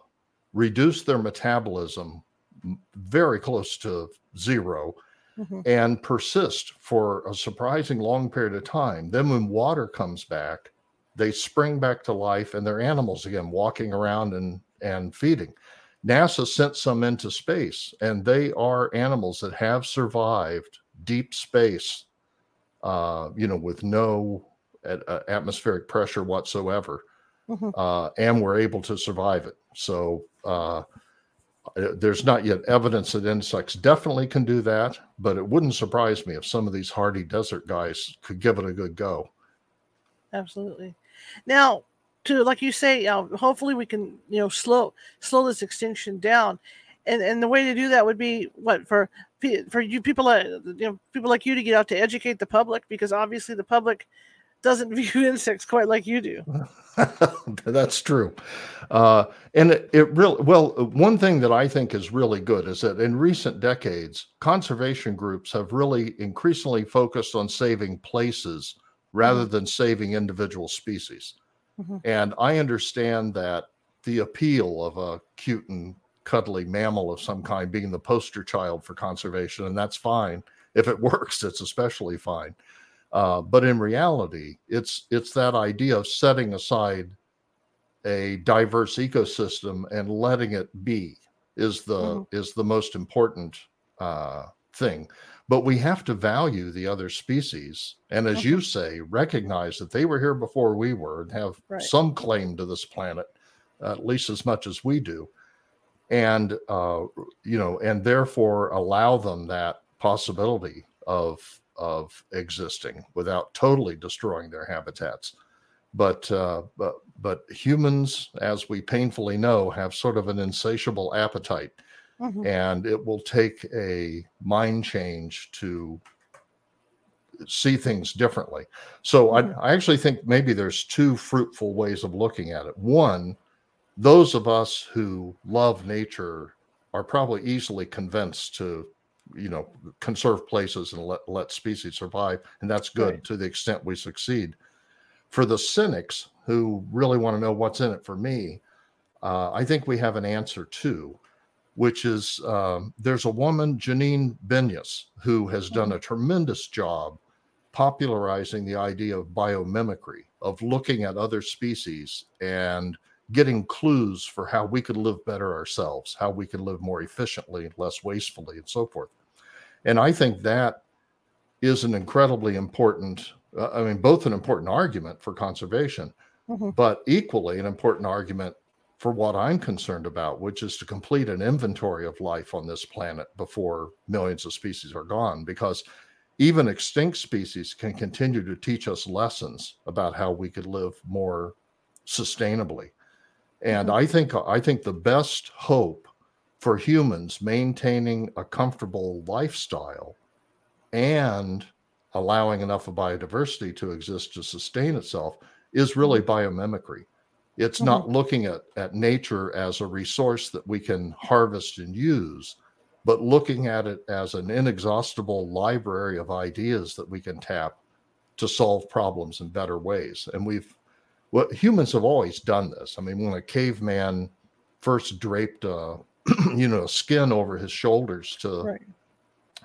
reduce their metabolism very close to zero, and persist for a surprising long period of time. Then when water comes back, they spring back to life and they're animals again, walking around and feeding. NASA sent some into space, and they are animals that have survived deep space, you know, with no atmospheric pressure whatsoever, and we're able to survive it. So there's not yet evidence that insects definitely can do that, but it wouldn't surprise me if some of these hardy desert guys could give it a good go. Absolutely. Now, to, like you say, hopefully we can, slow this extinction down. And the way to do that would be for you people, people like you to get out to educate the public, because obviously the public doesn't view insects quite like you do. That's true. And it really, one thing that I think is really good is that in recent decades, conservation groups have really increasingly focused on saving places rather than saving individual species. Mm-hmm. And I understand that the appeal of a cute and cuddly mammal of some kind being the poster child for conservation, and that's fine. If it works, it's especially fine. But in reality, it's that idea of setting aside a diverse ecosystem and letting it be is the most important thing. But we have to value the other species, and as you say, recognize that they were here before we were and have some claim to this planet, at least as much as we do, and and therefore allow them that possibility of existing without totally destroying their habitats. But humans, as we painfully know, have sort of an insatiable appetite, and it will take a mind change to see things differently. So I actually think maybe there's two fruitful ways of looking at it. One, those of us who love nature are probably easily convinced to conserve places and let species survive, and that's good to the extent we succeed. For the cynics who really want to know what's in it for me, I think we have an answer too, which is there's a woman, Janine Benyus, who has done a tremendous job popularizing the idea of biomimicry, of looking at other species and getting clues for how we could live better ourselves, how we could live more efficiently, less wastefully, and so forth. And I think that is an incredibly important, both an important argument for conservation, but equally an important argument for what I'm concerned about, which is to complete an inventory of life on this planet before millions of species are gone, because even extinct species can continue to teach us lessons about how we could live more sustainably. And I think the best hope for humans maintaining a comfortable lifestyle and allowing enough of biodiversity to exist to sustain itself is really biomimicry. It's not looking at nature as a resource that we can harvest and use, but looking at it as an inexhaustible library of ideas that we can tap to solve problems in better ways. And humans have always done this. I mean, when a caveman first draped a skin over his shoulders to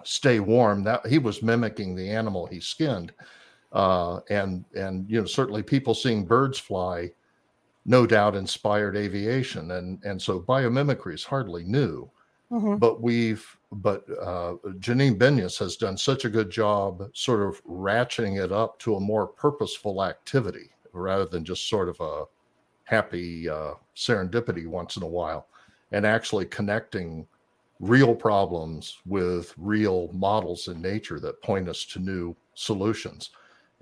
stay warm, that he was mimicking the animal he skinned. And certainly people seeing birds fly, no doubt inspired aviation. And so biomimicry is hardly new, but Janine Benyus has done such a good job sort of ratcheting it up to a more purposeful activity, rather than just sort of a happy serendipity once in a while, and actually connecting real problems with real models in nature that point us to new solutions.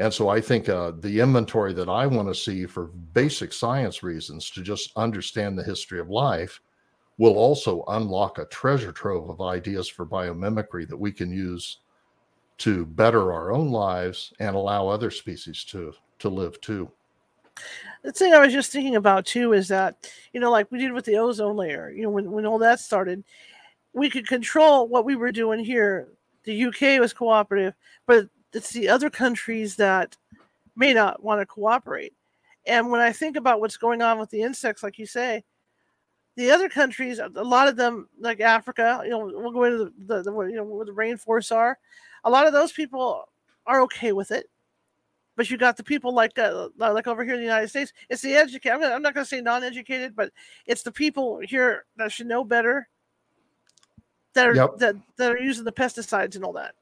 And so I think the inventory that I want to see for basic science reasons to just understand the history of life will also unlock a treasure trove of ideas for biomimicry that we can use to better our own lives and allow other species to live too. The thing I was just thinking about too is that, like we did with the ozone layer, when all that started, we could control what we were doing here. The UK was cooperative, but it's the other countries that may not want to cooperate. And when I think about what's going on with the insects, like you say, the other countries, a lot of them, like Africa, we'll go into the where the rainforests are. A lot of those people are okay with it. But you got the people like over here in the United States. It's the educated. I'm not going to say non-educated, but it's the people here that should know better that are that are using the pesticides and all that.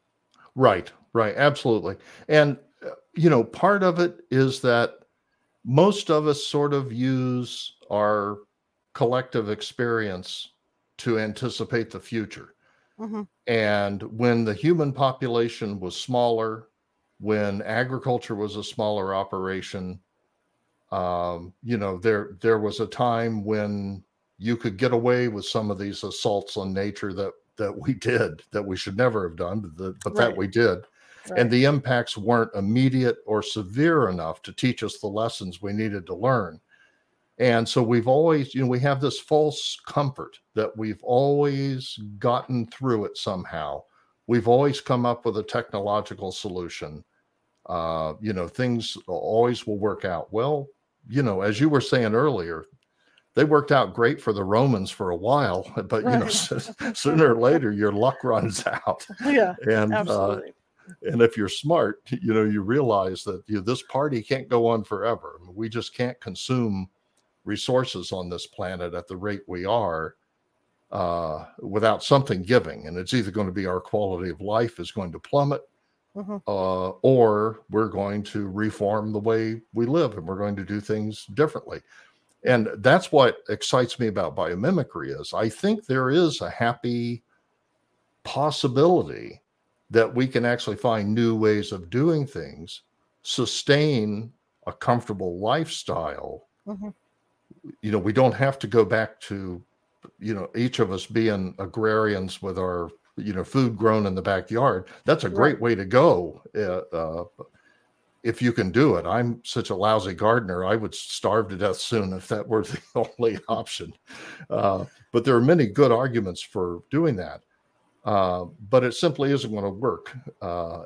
Right, absolutely. And part of it is that most of us sort of use our collective experience to anticipate the future. Mm-hmm. And when the human population was smaller, when agriculture was a smaller operation, There was a time when you could get away with some of these assaults on nature that we did, that we should never have done, but that we did. Right. And the impacts weren't immediate or severe enough to teach us the lessons we needed to learn. And so we've always, we have this false comfort that we've always gotten through it somehow. We've always come up with a technological solution. Things always will work out. Well, as you were saying earlier, they worked out great for the Romans for a while, but sooner or later your luck runs out. Yeah, and absolutely. And if you're smart, you realize that this party can't go on forever. We just can't consume resources on this planet at the rate we are without something giving. And it's either going to be our quality of life is going to plummet, or we're going to reform the way we live, and we're going to do things differently. And that's what excites me about biomimicry is I think there is a happy possibility that we can actually find new ways of doing things, sustain a comfortable lifestyle. Mm-hmm. We don't have to go back to, each of us being agrarians with our, food grown in the backyard. That's a great way to go. If you can do it. I'm such a lousy gardener. I would starve to death soon if that were the only option. But there are many good arguments for doing that. But it simply isn't going to work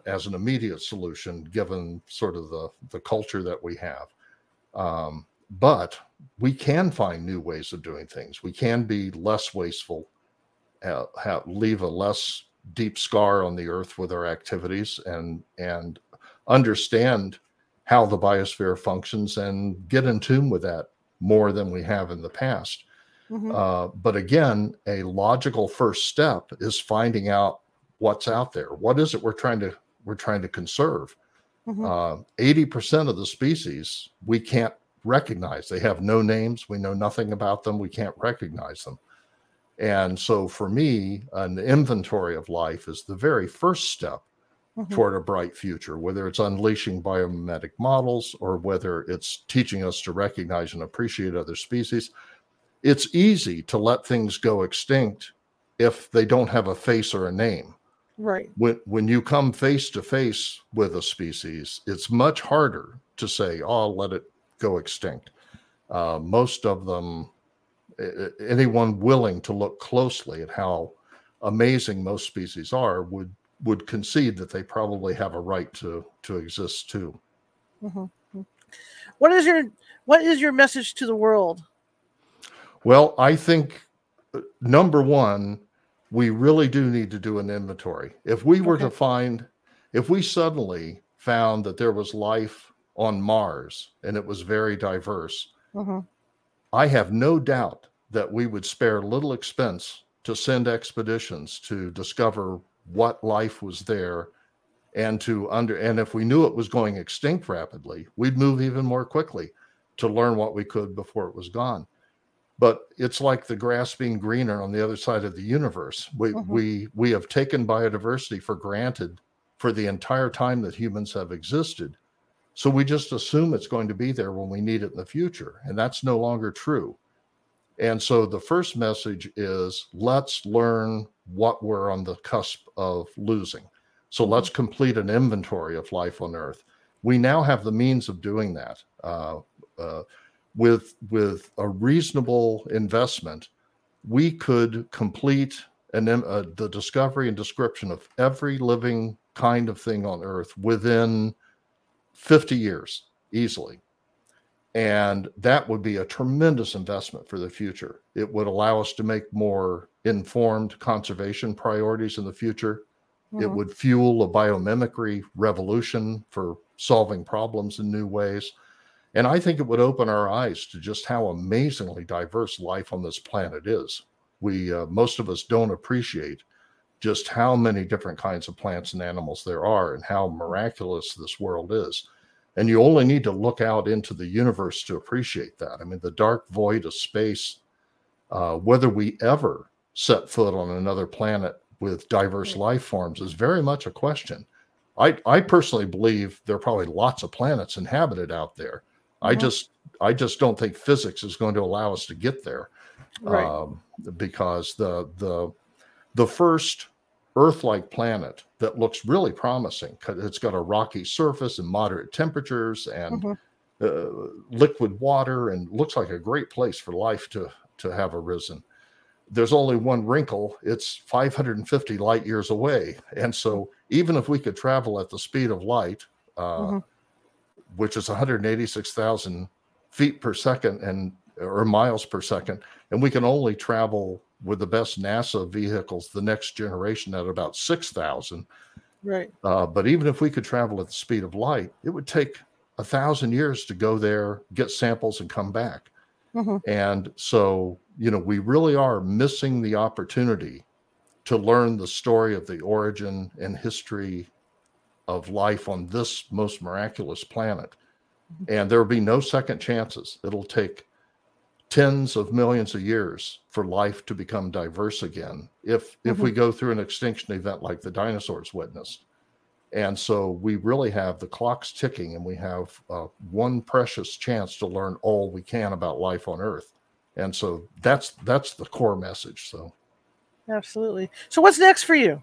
as an immediate solution, given sort of the culture that we have. But we can find new ways of doing things. We can be less wasteful, leave a less deep scar on the earth with our activities, and understand how the biosphere functions and get in tune with that more than we have in the past. Mm-hmm. But again, a logical first step is finding out what's out there. What is it we're trying to conserve? Mm-hmm. 80% of the species we can't recognize. They have no names. We know nothing about them. We can't recognize them. And so for me, an inventory of life is the very first step toward a bright future, whether it's unleashing biomimetic models or whether it's teaching us to recognize and appreciate other species. It's easy to let things go extinct if they don't have a face or a name. Right. When you come face to face with a species, it's much harder to say, oh, I'll let it go extinct. Most of them, anyone willing to look closely at how amazing most species are would concede that they probably have a right to exist too. Mm-hmm. What is your message to the world? Well, I think number one, we really do need to do an inventory. If we were to find, if we suddenly found that there was life on Mars and it was very diverse, I have no doubt that we would spare little expense to send expeditions to discover what life was there, and if we knew it was going extinct rapidly, we'd move even more quickly to learn what we could before it was gone. But it's like the grass being greener on the other side of the universe. We have taken biodiversity for granted for the entire time that humans have existed. So we just assume it's going to be there when we need it in the future, and that's no longer true. And so the first message is, let's learn what we're on the cusp of losing. So let's complete an inventory of life on Earth. We now have the means of doing that. With a reasonable investment, we could complete the discovery and description of every living kind of thing on Earth within 50 years easily. And that would be a tremendous investment for the future. It would allow us to make more informed conservation priorities in the future. Mm-hmm. It would fuel a biomimicry revolution for solving problems in new ways. And I think it would open our eyes to just how amazingly diverse life on this planet is. We, most of us don't appreciate just how many different kinds of plants and animals there are and how miraculous this world is. And you only need to look out into the universe to appreciate that. I mean, the dark void of space, whether we ever set foot on another planet with diverse life forms is very much a question. I personally believe there are probably lots of planets inhabited out there. I just don't think physics is going to allow us to get there, right. Because the first Earth-like planet that looks really promising, because it's got a rocky surface and moderate temperatures and liquid water, and looks like a great place for life to have arisen. There's only one wrinkle. It's 550 light years away. And so even if we could travel at the speed of light, which is 186,000 feet per second or miles per second, and we can only travel with the best NASA vehicles, the next generation, at about 6,000. Right. But even if we could travel at the speed of light, it would take 1,000 years to go there, get samples, and come back. And so, we really are missing the opportunity to learn the story of the origin and history of life on this most miraculous planet. And there will be no second chances. It'll take tens of millions of years for life to become diverse again, if we go through an extinction event like the dinosaurs witnessed. And so we really have the clocks ticking, and we have one precious chance to learn all we can about life on Earth. And so that's the core message. So absolutely. So what's next for you?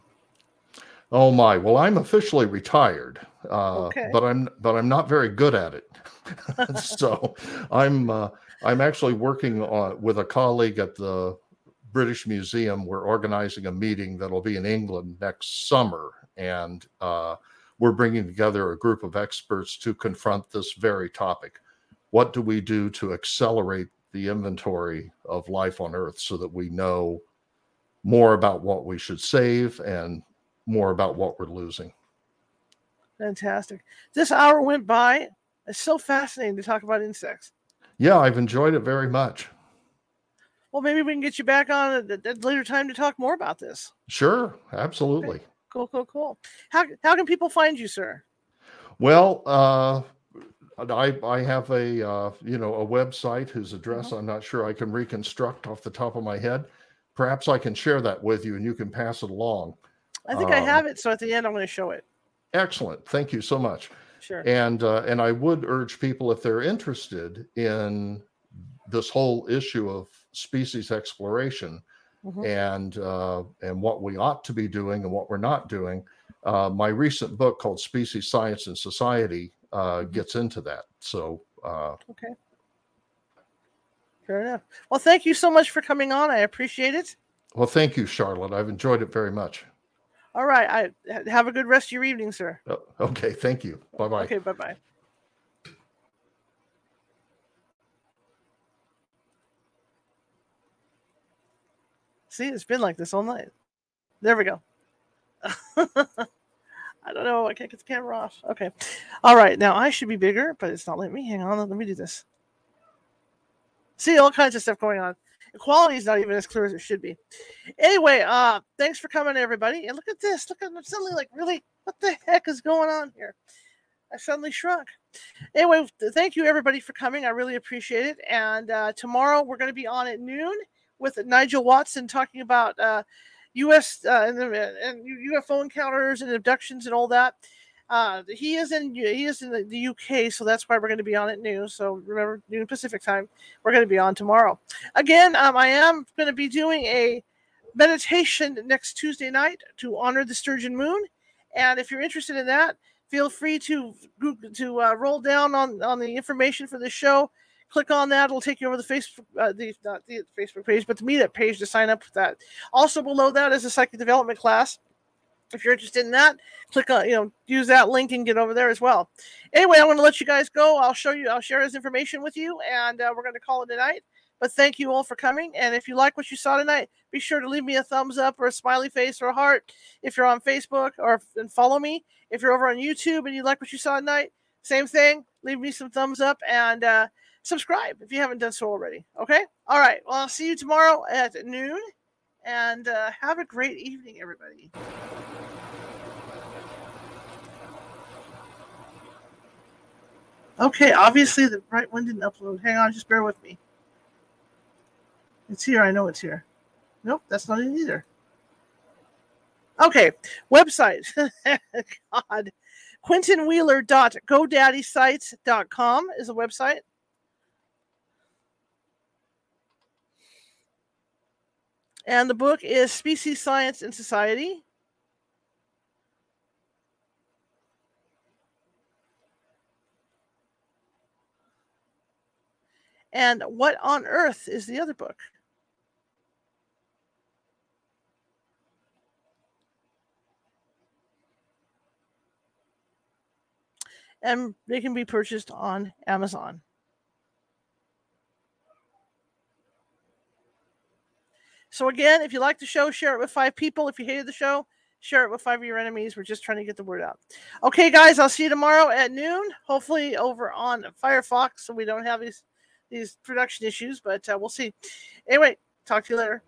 Oh my! Well, I'm officially retired, but I'm not very good at it. So I'm actually working with a colleague at the British Museum. We're organizing a meeting that'll be in England next summer, and we're bringing together a group of experts to confront this very topic. What do we do to accelerate the inventory of life on Earth so that we know more about what we should save and more about what we're losing? Fantastic. This hour went by. It's so fascinating to talk about insects. Yeah, I've enjoyed it very much. Well, maybe we can get you back on at a later time to talk more about this. Sure, absolutely. Okay. Cool. How can people find you, sir? Well, I have a website whose address I'm not sure I can reconstruct off the top of my head. Perhaps I can share that with you and you can pass it along. I think I have it, so at the end I'm going to show it. Excellent. Thank you so much. Sure. And I would urge people, if they're interested in this whole issue of species exploration and what we ought to be doing and what we're not doing, my recent book called Species, Science and Society gets into that. So okay. Fair enough. Well, thank you so much for coming on. I appreciate it. Well, thank you, Charlotte. I've enjoyed it very much. All right. Have a good rest of your evening, sir. Oh, okay. Thank you. Bye-bye. Okay. Bye-bye. See, it's been like this all night. There we go. I don't know. I can't get the camera off. Okay. All right. Now I should be bigger, but it's not letting me. Hang on. Let me do this. See, all kinds of stuff going on. Quality is not even as clear as it should be. Anyway, thanks for coming, everybody. And look at this. Look at them suddenly, like, really, what the heck is going on here? I suddenly shrunk. Anyway, thank you, everybody, for coming. I really appreciate it. And tomorrow we're going to be on at noon with Nigel Watson talking about U.S. and UFO encounters and abductions and all that. He is in the UK, so that's why we're going to be on at noon. So remember, noon Pacific time. We're going to be on tomorrow. Again, I am going to be doing a meditation next Tuesday night to honor the sturgeon moon. And if you're interested in that, feel free to Google, to roll down on the information for the show. Click on that. It'll take you over the Facebook, not the Facebook page, but the Meetup page to sign up for that. Also below that is a psychic development class. If you're interested in that, click on, use that link and get over there as well. Anyway, I want to let you guys go. I'll share his information with you, and we're going to call it a night. But thank you all for coming. And if you like what you saw tonight, be sure to leave me a thumbs up or a smiley face or a heart if you're on Facebook, and follow me. If you're over on YouTube and you like what you saw tonight, same thing. Leave me some thumbs up and subscribe if you haven't done so already. Okay? All right. Well, I'll see you tomorrow at noon. And have a great evening, everybody. Okay, obviously the right one didn't upload. Hang on, just bear with me. It's here. I know it's here. Nope, that's not it either. Okay, website. God. QuentinWheeler.godaddysites.com is a website. And the book is Species, Science and Society. And What on Earth is the other book? And they can be purchased on Amazon. So again, if you like the show, share it with 5 people. If you hated the show, share it with 5 of your enemies. We're just trying to get the word out. Okay, guys, I'll see you tomorrow at noon, hopefully over on Firefox, so we don't have these production issues, but we'll see. Anyway, talk to you later.